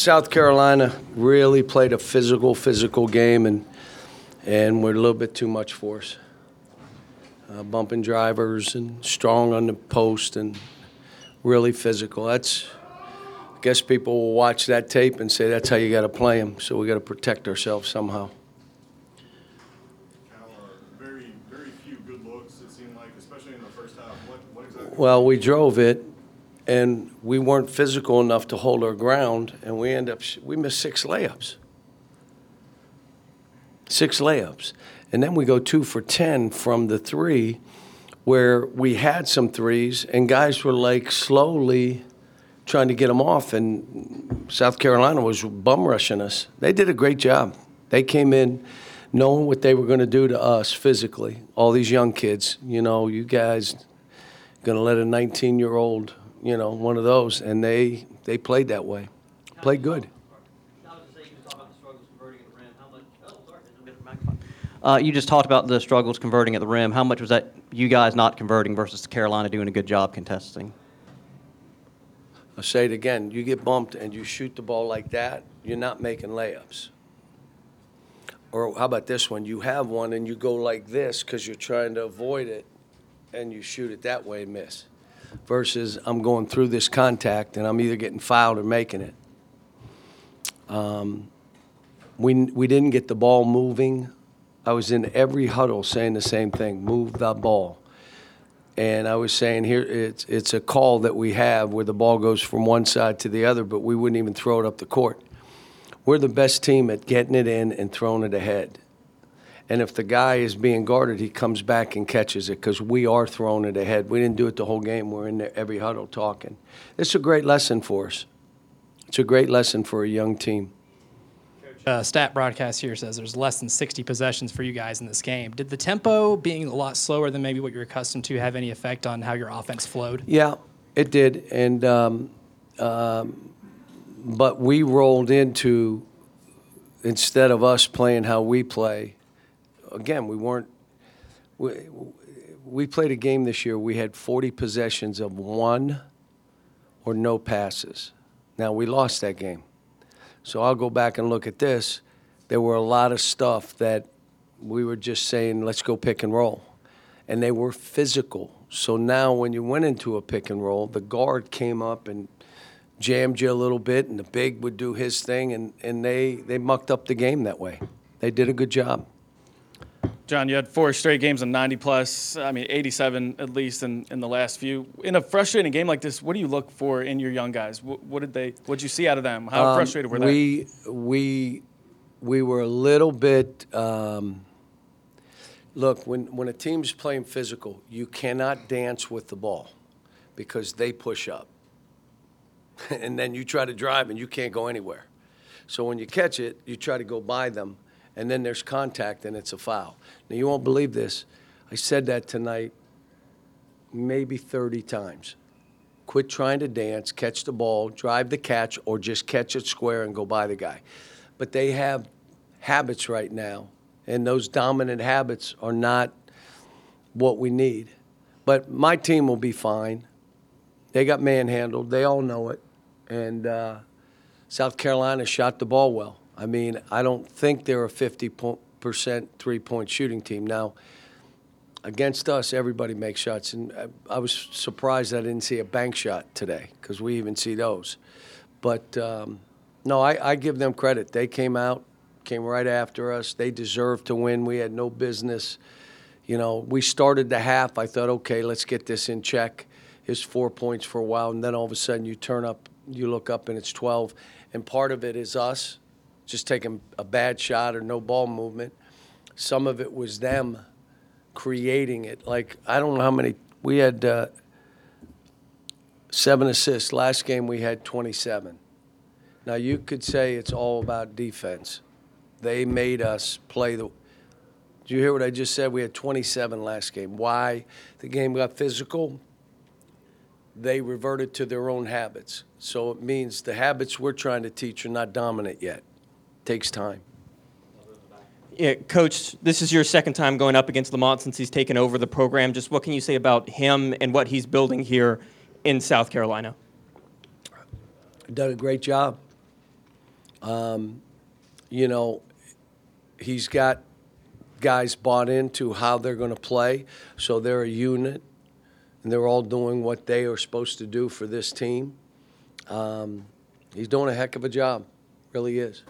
South Carolina really played a physical game, and we're a little bit too much for us. Bumping drivers and strong on the post and really physical. I guess people will watch that tape and say that's how you got to play them. So we got to protect ourselves somehow. Very, very few good looks, it seemed like, especially in the first half. What exactly? Well, we drove it, and we weren't physical enough to hold our ground, and we missed six layups. And then we go 2 for 10 from the three, where we had some threes, and guys were like slowly trying to get them off, and South Carolina was bum rushing us. They did a great job. They came in knowing what they were going to do to us physically. All these young kids, you guys going to let a 19-year-old, one of those, and they played that way, played good. You just talked about the struggles converting at the rim. How much was that you guys not converting versus Carolina doing a good job contesting? I'll say it again. You get bumped and you shoot the ball like that, you're not making layups. Or how about this one? You have one and you go like this because you're trying to avoid it, and you shoot it that way and miss. Versus I'm going through this contact and I'm either getting fouled or making it. We didn't get the ball moving. I was in every huddle saying the same thing, move the ball. And I was saying here it's a call that we have where the ball goes from one side to the other, but we wouldn't even throw it up the court. We're the best team at getting it in and throwing it ahead. And if the guy is being guarded, he comes back and catches it because we are throwing it ahead. We didn't do it the whole game. We're in there every huddle talking. It's a great lesson for us. It's a great lesson for a young team. Stat broadcast here says there's less than 60 possessions for you guys in this game. Did the tempo being a lot slower than maybe what you're accustomed to have any effect on how your offense flowed? Yeah, it did. And but we rolled into, instead of us playing how we play, again, we played a game this year. We had 40 possessions of one or no passes. Now, we lost that game. So I'll go back and look at this. There were a lot of stuff that we were just saying, let's go pick and roll. And they were physical. So now when you went into a pick and roll, the guard came up and jammed you a little bit, and the big would do his thing, and they mucked up the game that way. They did a good job. John, you had 4 straight games of 90-plus, 87 at least in the last few. In a frustrating game like this, what do you look for in your young guys? What did you see out of them? How frustrated were they? We were a little bit look, when a team's playing physical, you cannot dance with the ball because they push up. And then you try to drive and you can't go anywhere. So when you catch it, you try to go by them. And then there's contact, and it's a foul. Now, you won't believe this. I said that tonight maybe 30 times. Quit trying to dance, catch the ball, drive the catch, or just catch it square and go by the guy. But they have habits right now, and those dominant habits are not what we need. But my team will be fine. They got manhandled. They all know it. And South Carolina shot the ball well. I don't think they're a 50% three-point shooting team. Now, against us, everybody makes shots. And I was surprised I didn't see a bank shot today because we even see those. But, no, I give them credit. They came out, came right after us. They deserved to win. We had no business. We started the half. I thought, okay, let's get this in check. It's 4 points for a while. And then all of a sudden you turn up, you look up, and it's 12. And part of it is us. Just taking a bad shot or no ball movement. Some of it was them creating it. Like, I don't know how many. We had 7 assists. Last game we had 27. Now, you could say it's all about defense. They made us play the – did you hear what I just said? We had 27 last game. Why? The game got physical. They reverted to their own habits. So it means the habits we're trying to teach are not dominant yet. Takes time. Yeah, Coach, this is your second time going up against Lamont since he's taken over the program. Just what can you say about him and what he's building here in South Carolina? Done a great job. You know, he's got guys bought into how they're going to play, so they're a unit, and they're all doing what they are supposed to do for this team. He's doing a heck of a job, really is.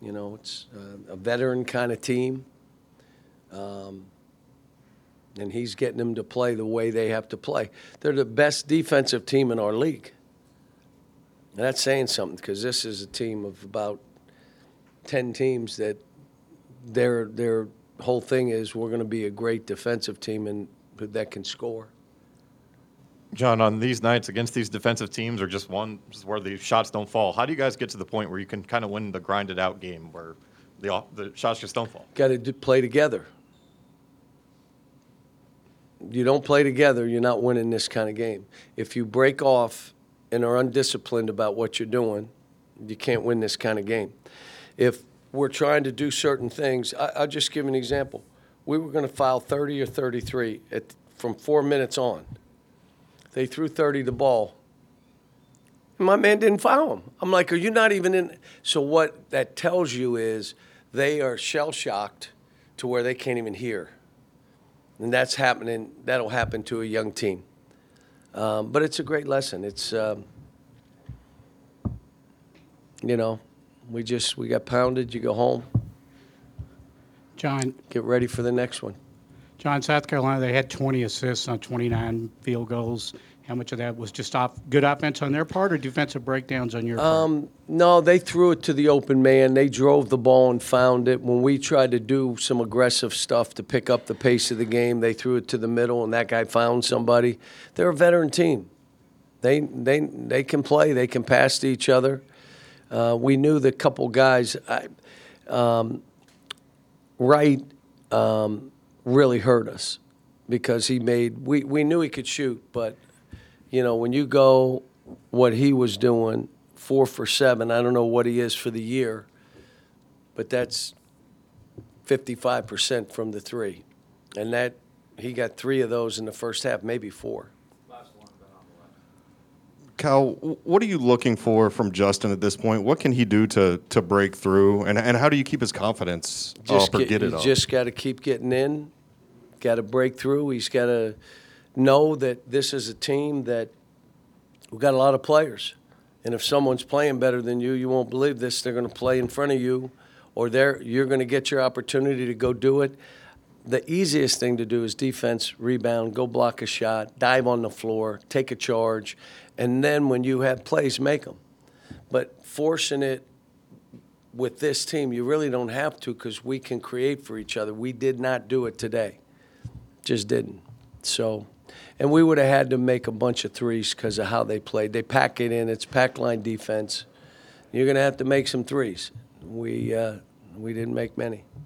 You know, it's a veteran kind of team, and he's getting them to play the way they have to play. They're the best defensive team in our league. And that's saying something, because this is a team of about 10 teams that their whole thing is we're going to be a great defensive team and that can score. John, on these nights against these defensive teams, or just one where the shots don't fall, how do you guys get to the point where you can kind of win the grinded-out game where the shots just don't fall? Got to play together. You don't play together, you're not winning this kind of game. If you break off and are undisciplined about what you're doing, you can't win this kind of game. If we're trying to do certain things, I'll just give an example. We were going to foul 30 or 33 from 4 minutes on. They threw 30 the ball. And my man didn't foul him. I'm like, are you not even in? So what that tells you is they are shell-shocked to where they can't even hear. And that's happening. That'll happen to a young team. But it's a great lesson. It's, you know, we got pounded. You go home. John, get ready for the next one. John, South Carolina, they had 20 assists on 29 field goals. How much of that was just good offense on their part or defensive breakdowns on your part? No, they threw it to the open man. They drove the ball and found it. When we tried to do some aggressive stuff to pick up the pace of the game, they threw it to the middle, and that guy found somebody. They're a veteran team. They can play. They can pass to each other. We knew the couple guys. Wright really hurt us because he made – we knew he could shoot, but – you know, when you go what he was doing, 4 for 7, I don't know what he is for the year, but that's 55% from the three. And that he got 3 of those in the first half, maybe 4. Cal, what are you looking for from Justin at this point? What can he do to break through? And how do you keep his confidence up or get it up? He's just got to keep getting in, got to break through. He's got to – know that this is a team that we've got a lot of players. And if someone's playing better than you, you won't believe this. They're going to play in front of you, or you're going to get your opportunity to go do it. The easiest thing to do is defense, rebound, go block a shot, dive on the floor, take a charge, and then when you have plays, make them. But forcing it with this team, you really don't have to because we can create for each other. We did not do it today. Just didn't. So... and we would have had to make a bunch of threes because of how they played. They pack it in. It's pack line defense. You're going to have to make some threes. We didn't make many.